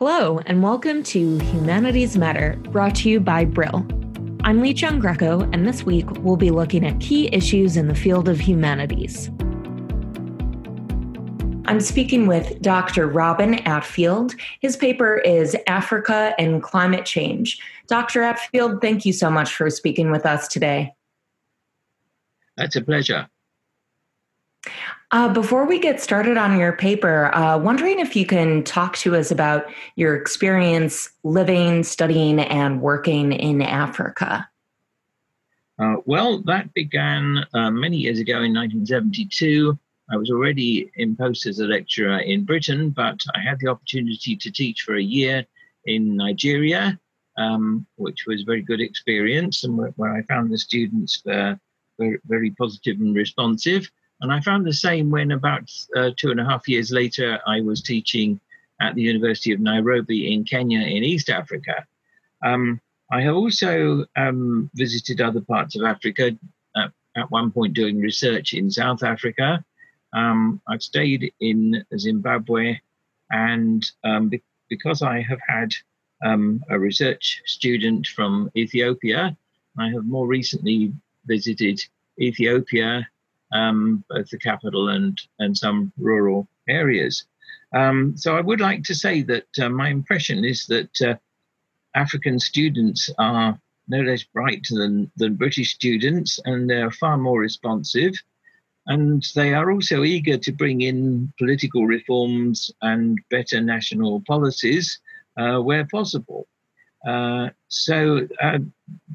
Hello, and welcome to Humanities Matter, brought to you by Brill. I'm Lee Chung Greco, and this week we'll be looking at key issues in the field of humanities. I'm speaking with Dr. Robin Atfield. His paper is Africa and Climate Change. Dr. Atfield, thank you so much for speaking with us today. That's a pleasure. Before we get started on your paper, wondering if you can talk to us about your experience living, studying, and working in Africa. Well, that began many years ago in 1972. I was already in post as a lecturer in Britain, but I had the opportunity to teach for a year in Nigeria, which was a very good experience, and where I found the students very positive and responsive. And I found the same when about 2.5 years later, I was teaching at the University of Nairobi in Kenya in East Africa. I have also visited other parts of Africa, at one point doing research in South Africa. I've stayed in Zimbabwe, and because I have had a research student from Ethiopia, I have more recently visited Ethiopia, both the capital and some rural areas. So I would like to say that my impression is that African students are no less bright than British students, and they're far more responsive. And they are also eager to bring in political reforms and better national policies where possible. So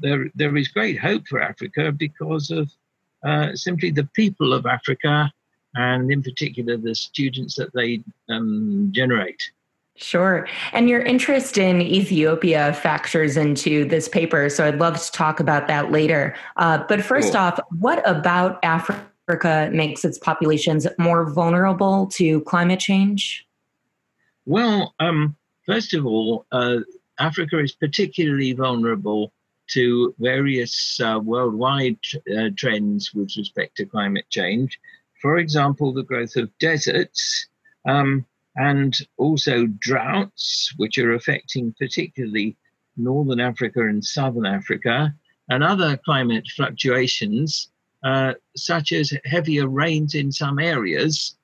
there is great hope for Africa because of simply the people of Africa, and in particular the students that they generate. Sure. And your interest in Ethiopia factors into this paper, so I'd love to talk about that later. But first off, what about Africa makes its populations more vulnerable to climate change? Well, first of all, Africa is particularly vulnerable to various worldwide trends with respect to climate change. For example, the growth of deserts and also droughts, which are affecting particularly northern Africa and southern Africa, and other climate fluctuations, such as heavier rains in some areas,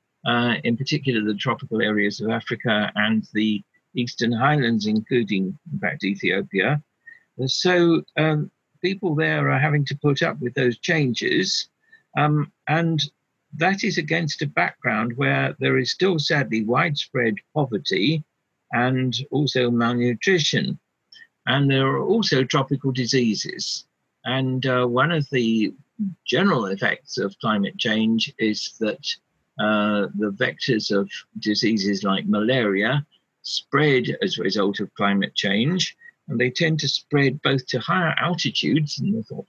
in particular the tropical areas of Africa and the eastern highlands, including, in fact, Ethiopia. So people there are having to put up with those changes, and that is against a background where there is still sadly widespread poverty and also malnutrition. And there are also tropical diseases. And one of the general effects of climate change is that the vectors of diseases like malaria spread as a result of climate change. And they tend to spread both to higher altitudes and therefore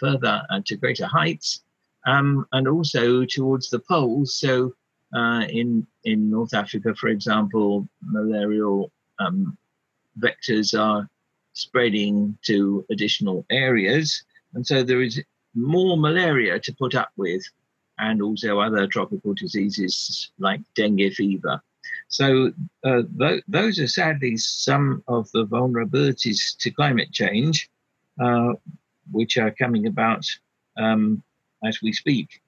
further to greater heights, and also towards the poles. So in North Africa, for example, malarial vectors are spreading to additional areas. And so there is more malaria to put up with, and also other tropical diseases like dengue fever. So those are sadly some of the vulnerabilities to climate change, which are coming about as we speak.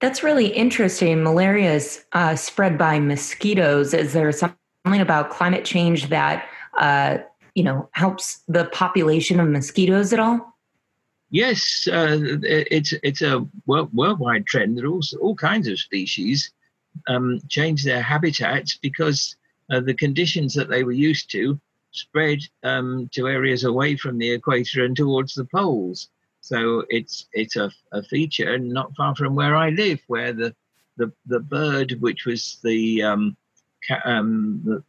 That's really interesting. Malaria is spread by mosquitoes. Is there something about climate change that helps the population of mosquitoes at all? Yes, it's a worldwide trend that all kinds of species change their habitats because the conditions that they were used to spread to areas away from the equator and towards the poles. So it's a feature not far from where I live, where the bird, which was formed the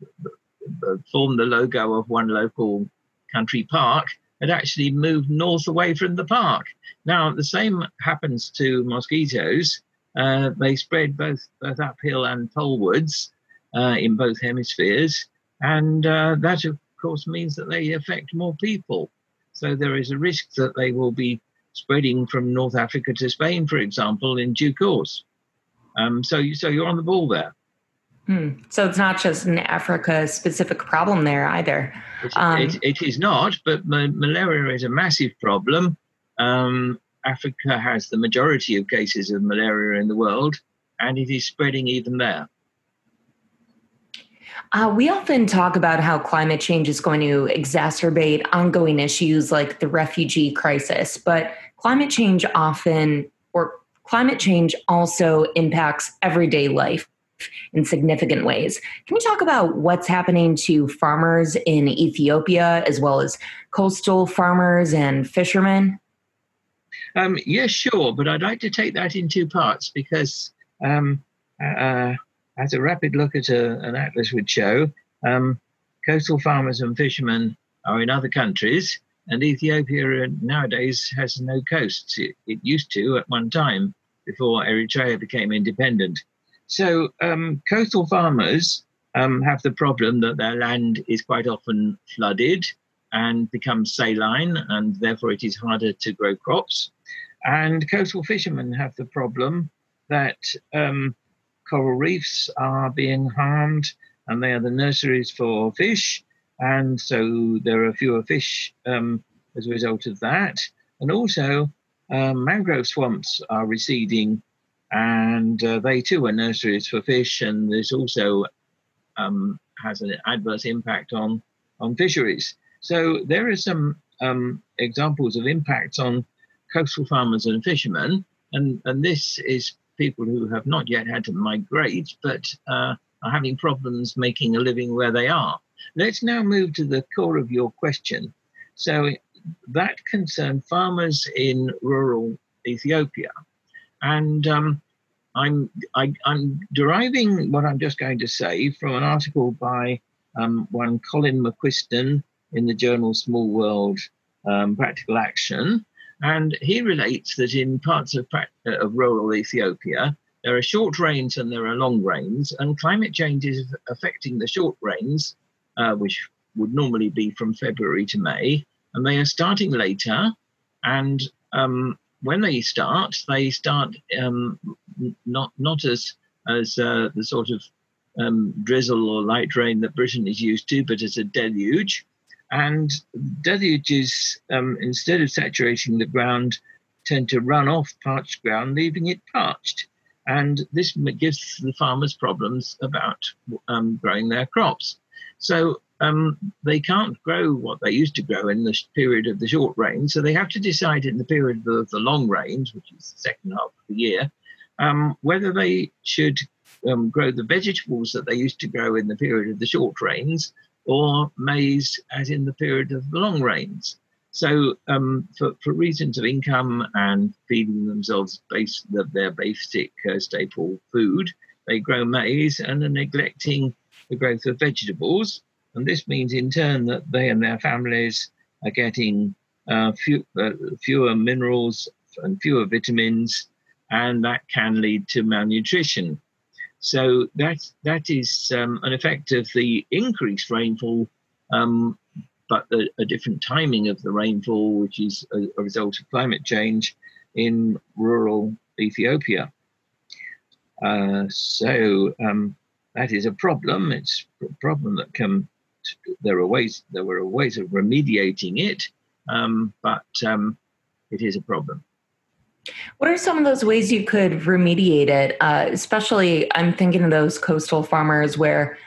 logo of one local country park, had actually moved north away from the park. Now, the same happens to mosquitoes. They spread both uphill and polewards in both hemispheres, and that, of course, means that they affect more people. So there is a risk that they will be spreading from North Africa to Spain, for example, in due course. So you're on the ball there. So it's not just an Africa-specific problem there either. It is not, but malaria is a massive problem. Africa has the majority of cases of malaria in the world, and it is spreading even there. We often talk about how climate change is going to exacerbate ongoing issues like the refugee crisis, but climate change also impacts everyday life in significant ways. Can you talk about what's happening to farmers in Ethiopia, as well as coastal farmers and fishermen? Yes, sure, but I'd like to take that in two parts because as a rapid look at an atlas would show, coastal farmers and fishermen are in other countries, and Ethiopia nowadays has no coasts. It used to at one time before Eritrea became independent. So coastal farmers have the problem that their land is quite often flooded and becomes saline, and therefore it is harder to grow crops. And coastal fishermen have the problem that coral reefs are being harmed, and they are the nurseries for fish, and so there are fewer fish as a result of that. And also mangrove swamps are receding, and they too are nurseries for fish, and this also has an adverse impact on fisheries. So there are some examples of impacts on coastal farmers and fishermen, and this is people who have not yet had to migrate but are having problems making a living where they are. Let's now move to the core of your question. So that concerned farmers in rural Ethiopia. And I'm deriving what I'm just going to say from an article by one Colin McQuiston in the journal Small World, Practical Action. And he relates that in parts of rural Ethiopia, there are short rains and there are long rains, and climate change is affecting the short rains, which would normally be from February to May, and they are starting later. And when they start not as the sort of drizzle or light rain that Britain is used to, but as a deluge. And deluges, instead of saturating the ground, tend to run off parched ground, leaving it parched. And this gives the farmers problems about growing their crops. So they can't grow what they used to grow in the period of the short rain. So they have to decide in the period of the long rains, which is the second half of the year, whether they should grow the vegetables that they used to grow in the period of the short rains, or maize as in the period of the long rains. So for reasons of income and feeding themselves their basic staple food, they grow maize and are neglecting the growth of vegetables. And this means in turn that they and their families are getting fewer minerals and fewer vitamins, and that can lead to malnutrition. So that is an effect of the increased rainfall, but a different timing of the rainfall, which is a result of climate change in rural Ethiopia. That is a problem. It's a problem that there were ways of remediating it, but it is a problem. What are some of those ways you could remediate it? Especially, I'm thinking of those coastal farmers where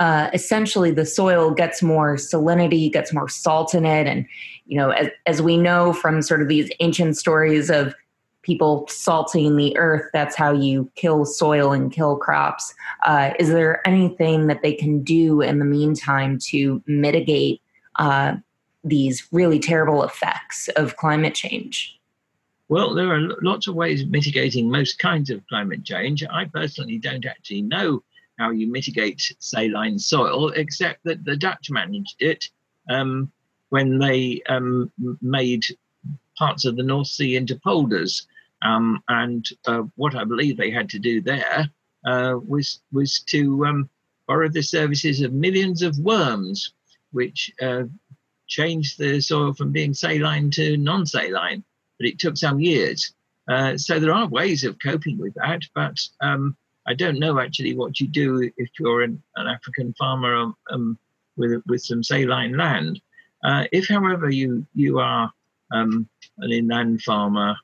essentially the soil gets more salinity, gets more salt in it. And, you know, as we know from sort of these ancient stories of people salting the earth, that's how you kill soil and kill crops. Is there anything that they can do in the meantime to mitigate these really terrible effects of climate change? Well, there are lots of ways of mitigating most kinds of climate change. I personally don't actually know how you mitigate saline soil, except that the Dutch managed it when they made parts of the North Sea into polders. And what I believe they had to do there was to borrow the services of millions of worms, which changed the soil from being saline to non-saline. But it took some years. So there are ways of coping with that, but I don't know actually what you do if you're an African farmer with some saline land. If, however, you are an inland farmer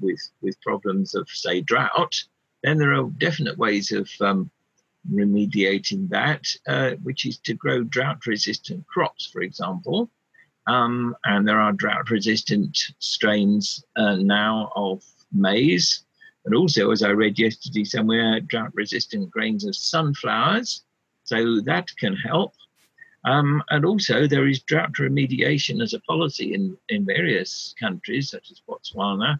with problems of, say, drought, then there are definite ways of remediating that, which is to grow drought-resistant crops, for example. And there are drought-resistant strains now of maize. And also, as I read yesterday somewhere, drought-resistant grains of sunflowers. So that can help. And also, there is drought remediation as a policy in various countries, such as Botswana,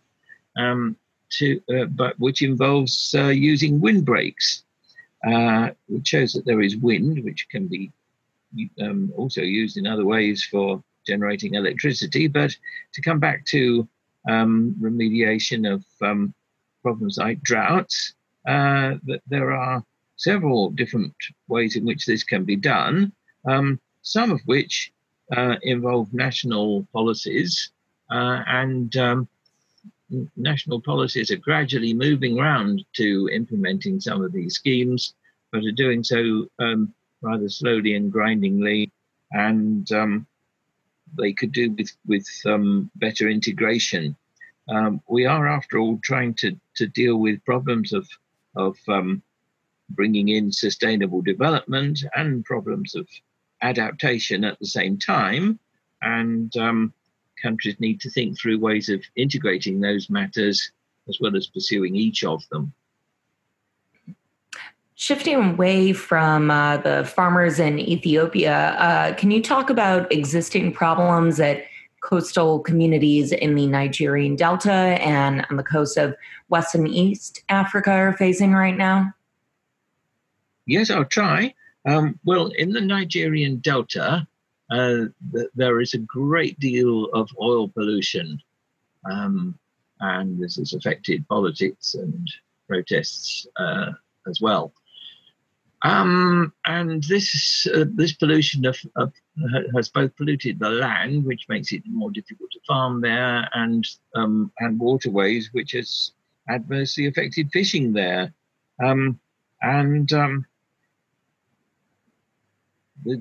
but which involves using windbreaks, which shows that there is wind, which can be also used in other ways for generating electricity. But to come back to remediation of problems like droughts, that there are several different ways in which this can be done. Some of which involve national policies, and national policies are gradually moving round to implementing some of these schemes, but are doing so rather slowly and grindingly, and they could do with better integration. We are, after all, trying to deal with problems of bringing in sustainable development and problems of adaptation at the same time, and countries need to think through ways of integrating those matters as well as pursuing each of them. Shifting away from the farmers in Ethiopia, can you talk about existing problems at coastal communities in the Nigerian Delta and on the coast of West and East Africa are facing right now? Yes, I'll try. Well, in the Nigerian Delta, there is a great deal of oil pollution, and this has affected politics and protests as well. And this pollution has both polluted the land, which makes it more difficult to farm there, and waterways, which has adversely affected fishing there,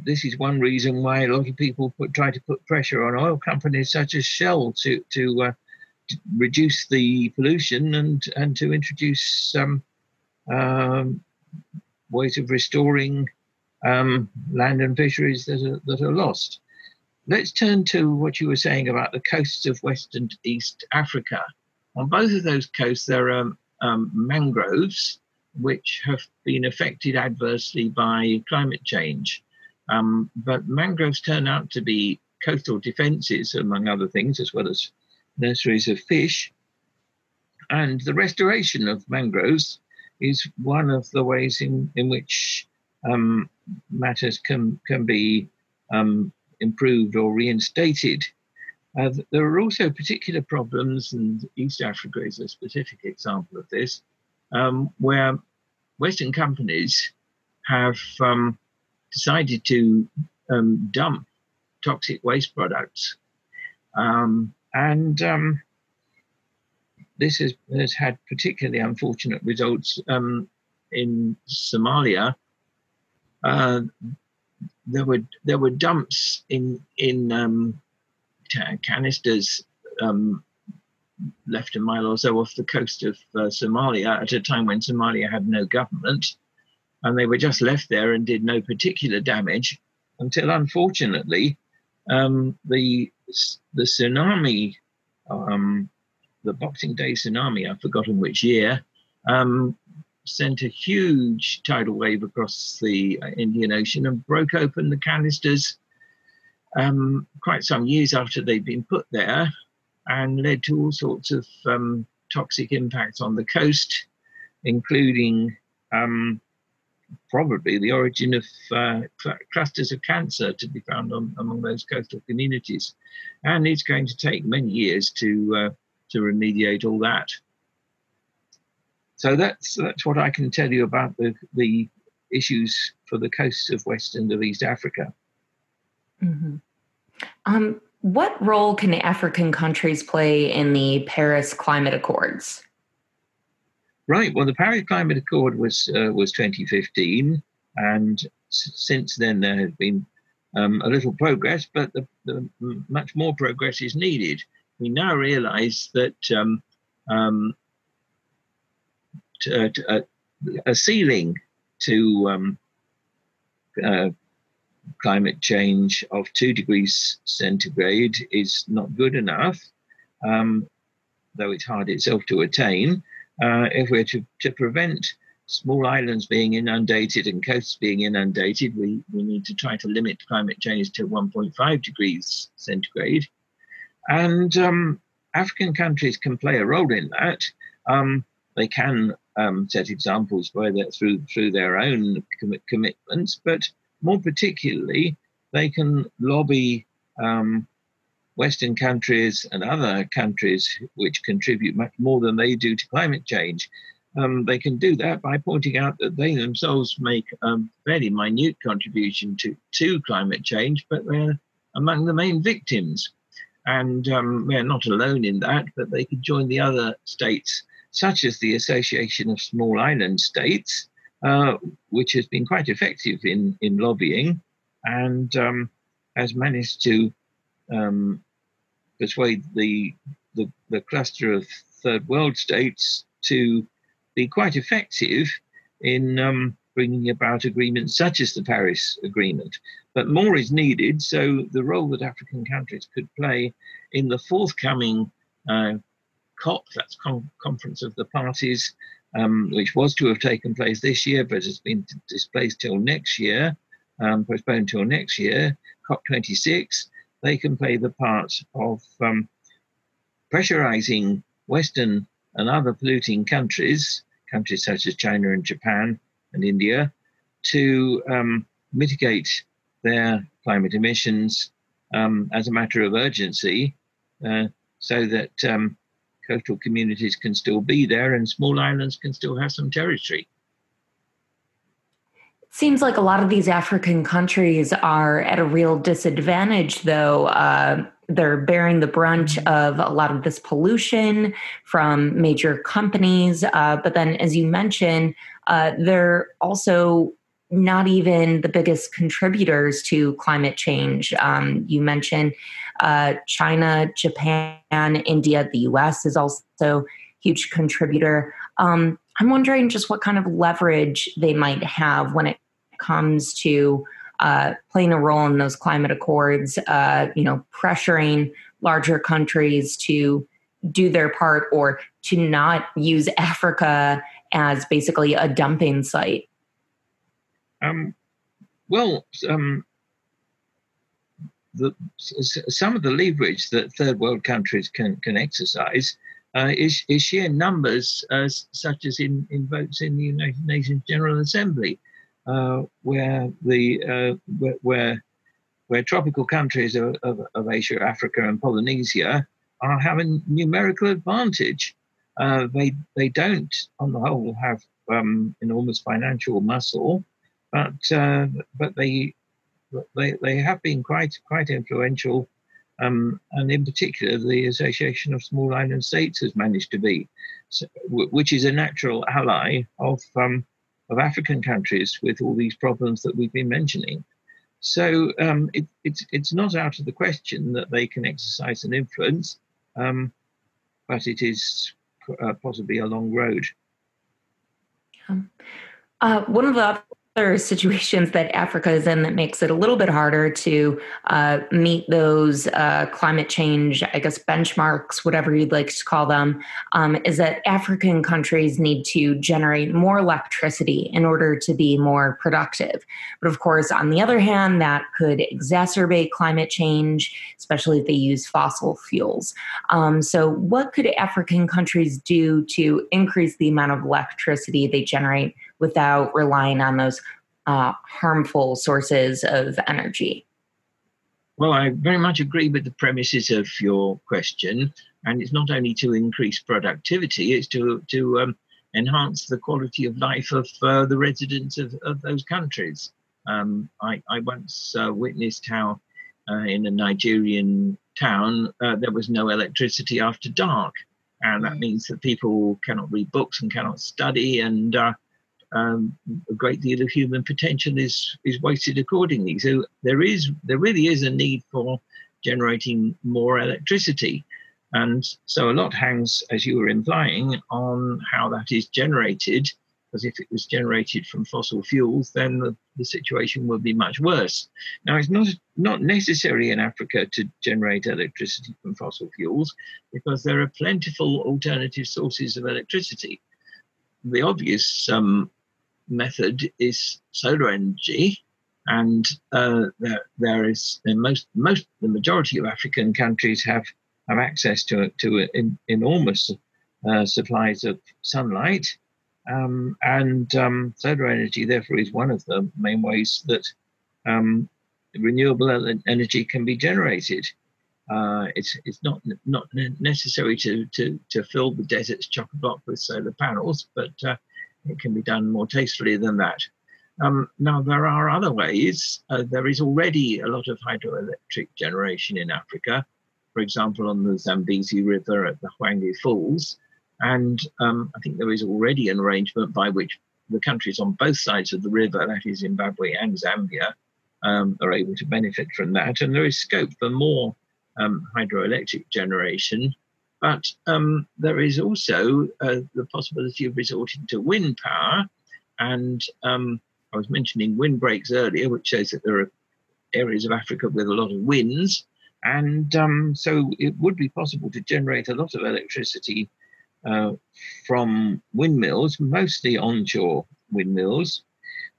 This is one reason why a lot of people try to put pressure on oil companies such as Shell to reduce the pollution and to introduce ways of restoring land and fisheries that are lost. Let's turn to what you were saying about the coasts of West and East Africa. On both of those coasts, there are mangroves which have been affected adversely by climate change. But mangroves turn out to be coastal defences, among other things, as well as nurseries of fish. And the restoration of mangroves is one of the ways in which matters can be improved or reinstated. There are also particular problems, and East Africa is a specific example of this, where Western companies have decided to dump toxic waste products. And this has had particularly unfortunate results in Somalia. There were dumps in canisters left a mile or so off the coast of Somalia at a time when Somalia had no government, and they were just left there and did no particular damage until, unfortunately, the tsunami, the Boxing Day tsunami, I've forgotten which year, sent a huge tidal wave across the Indian Ocean and broke open the canisters quite some years after they'd been put there, and led to all sorts of toxic impacts on the coast, including probably the origin of clusters of cancer to be found among those coastal communities. And it's going to take many years to remediate all that. So that's what I can tell you about the issues for the coasts of West and of East Africa. Mm-hmm. What role can African countries play in the Paris Climate Accords? Right. Well, the Paris Climate Accord was 2015, and since then there has been a little progress, but the much more progress is needed. We now realise that a ceiling to climate change of 2°C is not good enough, though it's hard itself to attain. If we're to prevent small islands being inundated and coasts being inundated, we need to try to limit climate change to 1.5°C. And African countries can play a role in that. They can set examples by that through their own commitments, but more particularly, they can lobby Western countries and other countries which contribute much more than they do to climate change. They can do that by pointing out that they themselves make a fairly minute contribution to climate change, but they're among the main victims. And they're not alone in that, but they could join the other states, such as the Association of Small Island States, which has been quite effective in lobbying and has managed to persuade the cluster of third world states to be quite effective in bringing about agreements such as the Paris Agreement. But more is needed, so the role that African countries could play in the forthcoming COP, that's Conference of the Parties, which was to have taken place this year but has been displaced till next year, postponed till next year, COP26, they can play the part of pressurizing Western and other polluting countries such as China and Japan and India, to mitigate their climate emissions as a matter of urgency, so that coastal communities can still be there and small islands can still have some territory. It seems like a lot of these African countries are at a real disadvantage, though. They're bearing the brunt of a lot of this pollution from major companies. But then, as you mentioned, they're also not even the biggest contributors to climate change. You mentioned China, Japan, India, the US is also a huge contributor. I'm wondering just what kind of leverage they might have when it comes to playing a role in those climate accords, pressuring larger countries to do their part or to not use Africa as basically a dumping site. Some of the leverage that third world countries can exercise is sheer numbers, such as in votes in the United Nations General Assembly. Where tropical countries of Asia, Africa, and Polynesia are having numerical advantage. They don't, on the whole, have enormous financial muscle, but they have been quite influential, and in particular, the Association of Small Island States has managed to be, which is a natural ally of African countries with all these problems that we've been mentioning. So it's not out of the question that they can exercise an influence, but it is possibly a long road. One of the other situations that Africa is in that makes it a little bit harder to meet those climate change, I guess, benchmarks, whatever you'd like to call them, is that African countries need to generate more electricity in order to be more productive. But of course, on the other hand, that could exacerbate climate change, especially if they use fossil fuels. So what could African countries do to increase the amount of electricity they generate without relying on those harmful sources of energy? Well, I very much agree with the premises of your question. And it's not only to increase productivity, it's to enhance the quality of life of the residents of those countries. I once witnessed how in a Nigerian town, there was no electricity after dark. and that means that people cannot read books and cannot study, and a great deal of human potential is wasted accordingly. So there really is a need for generating more electricity, and so a lot hangs, as you were implying, on how that is generated. Because if it was generated from fossil fuels, then the situation would be much worse. Now, it's not necessary in Africa to generate electricity from fossil fuels, because there are plentiful alternative sources of electricity. The obvious method is solar energy, and the majority of African countries have access to enormous supplies of sunlight, and solar energy therefore is one of the main ways that renewable energy can be generated. It's not necessary to fill the deserts chock-a-block with solar panels, but it can be done more tastefully than that. Now, there are other ways. There is already a lot of hydroelectric generation in Africa, for example, on the Zambezi River at the Hwange Falls. And I think there is already an arrangement by which the countries on both sides of the river, that is Zimbabwe and Zambia, are able to benefit from that. And there is scope for more hydroelectric generation, but there is also the possibility of resorting to wind power. And I was mentioning windbreaks earlier, which shows that there are areas of Africa with a lot of winds, and so it would be possible to generate a lot of electricity from windmills, mostly onshore windmills,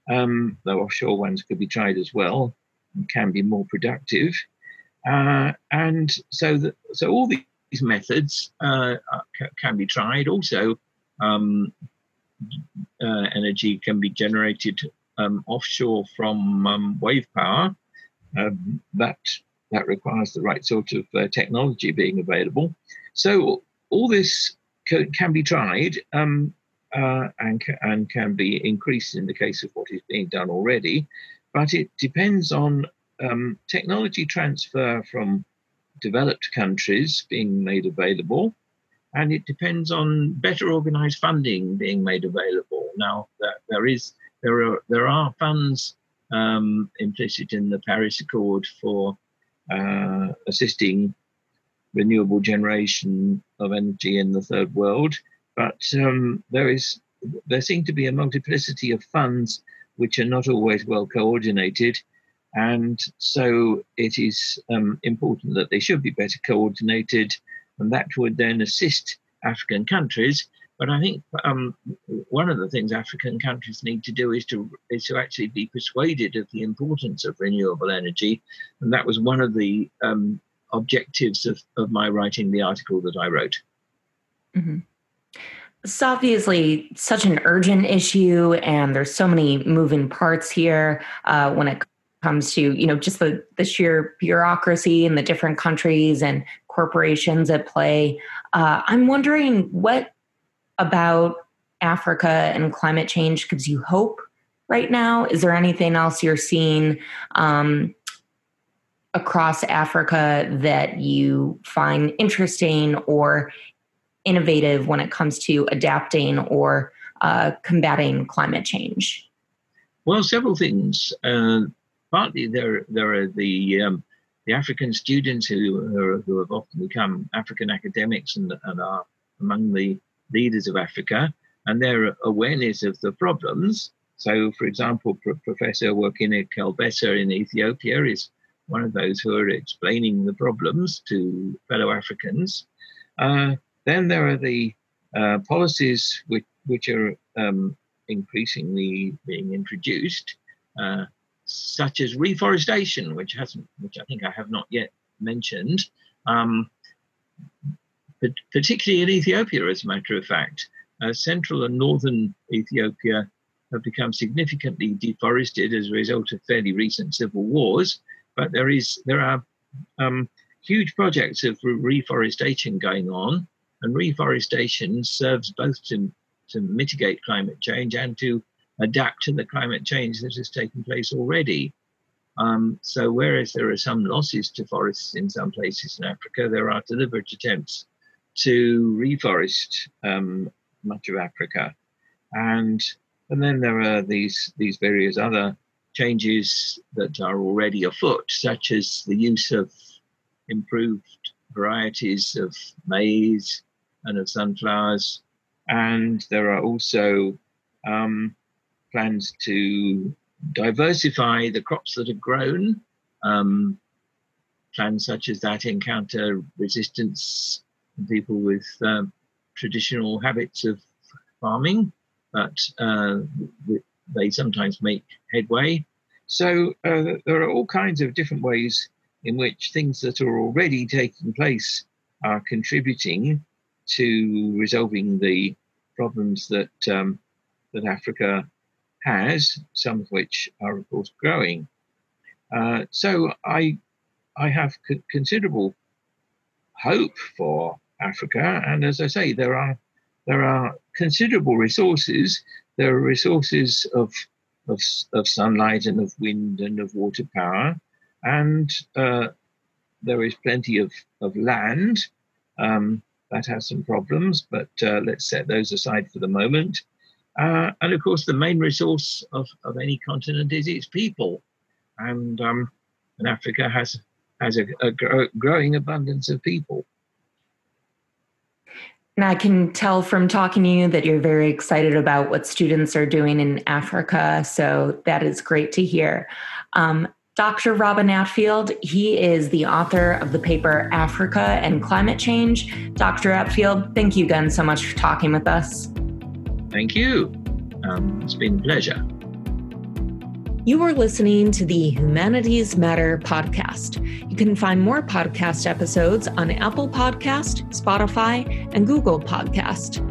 though offshore ones could be tried as well and can be more productive. And so all these methods can be tried. Also, energy can be generated offshore from wave power. That requires the right sort of technology being available. So all this can be tried and can be increased in the case of what is being done already. But it depends on technology transfer from developed countries being made available, and it depends on better organized funding being made available. Now, there are funds implicit in the Paris Accord for assisting renewable generation of energy in the Third World, but there seem to be a multiplicity of funds which are not always well coordinated. And so it is important that they should be better coordinated, and that would then assist African countries. But I think one of the things African countries need to do is to actually be persuaded of the importance of renewable energy. And that was one of the objectives of my writing the article that I wrote. Mm-hmm. It's obviously such an urgent issue, and there's so many moving parts here when it comes to, you know, just the sheer bureaucracy in the different countries and corporations at play. I'm wondering what about Africa and climate change gives you hope right now? Is there anything else you're seeing across Africa that you find interesting or innovative when it comes to adapting or combating climate change? Well, several things. Partly there are the African students who have often become African academics and are among the leaders of Africa, and their awareness of the problems. So, for example, Professor Workineh Kelbessa in Ethiopia is one of those who are explaining the problems to fellow Africans. Then there are the policies which are increasingly being introduced, such as reforestation, which I think I have not yet mentioned, but particularly in Ethiopia, as a matter of fact. Central and northern Ethiopia have become significantly deforested as a result of fairly recent civil wars, but there are huge projects of reforestation going on, and reforestation serves both to mitigate climate change and to adapt to the climate change that has taken place already. So whereas there are some losses to forests in some places in Africa, there are deliberate attempts to reforest much of Africa, and then there are these various other changes that are already afoot, such as the use of improved varieties of maize and of sunflowers, and there are also plans to diversify the crops that are grown. Plans such as that encounter resistance in people with traditional habits of farming, but they sometimes make headway. So there are all kinds of different ways in which things that are already taking place are contributing to resolving the problems that that Africa has, some of which are, of course, growing. So I have considerable hope for Africa, and as I say, there are considerable resources. There are resources of sunlight and of wind and of water power, and there is plenty of land. That has some problems, but let's set those aside for the moment. And of course, the main resource of any continent is its people, and Africa has a growing abundance of people. And I can tell from talking to you that you're very excited about what students are doing in Africa, so that is great to hear. Dr. Robin Atfield, he is the author of the paper Africa and Climate Change. Dr. Atfield, thank you again so much for talking with us. Thank you. It's been a pleasure. You are listening to the Humanities Matter podcast. You can find more podcast episodes on Apple Podcast, Spotify, and Google Podcast.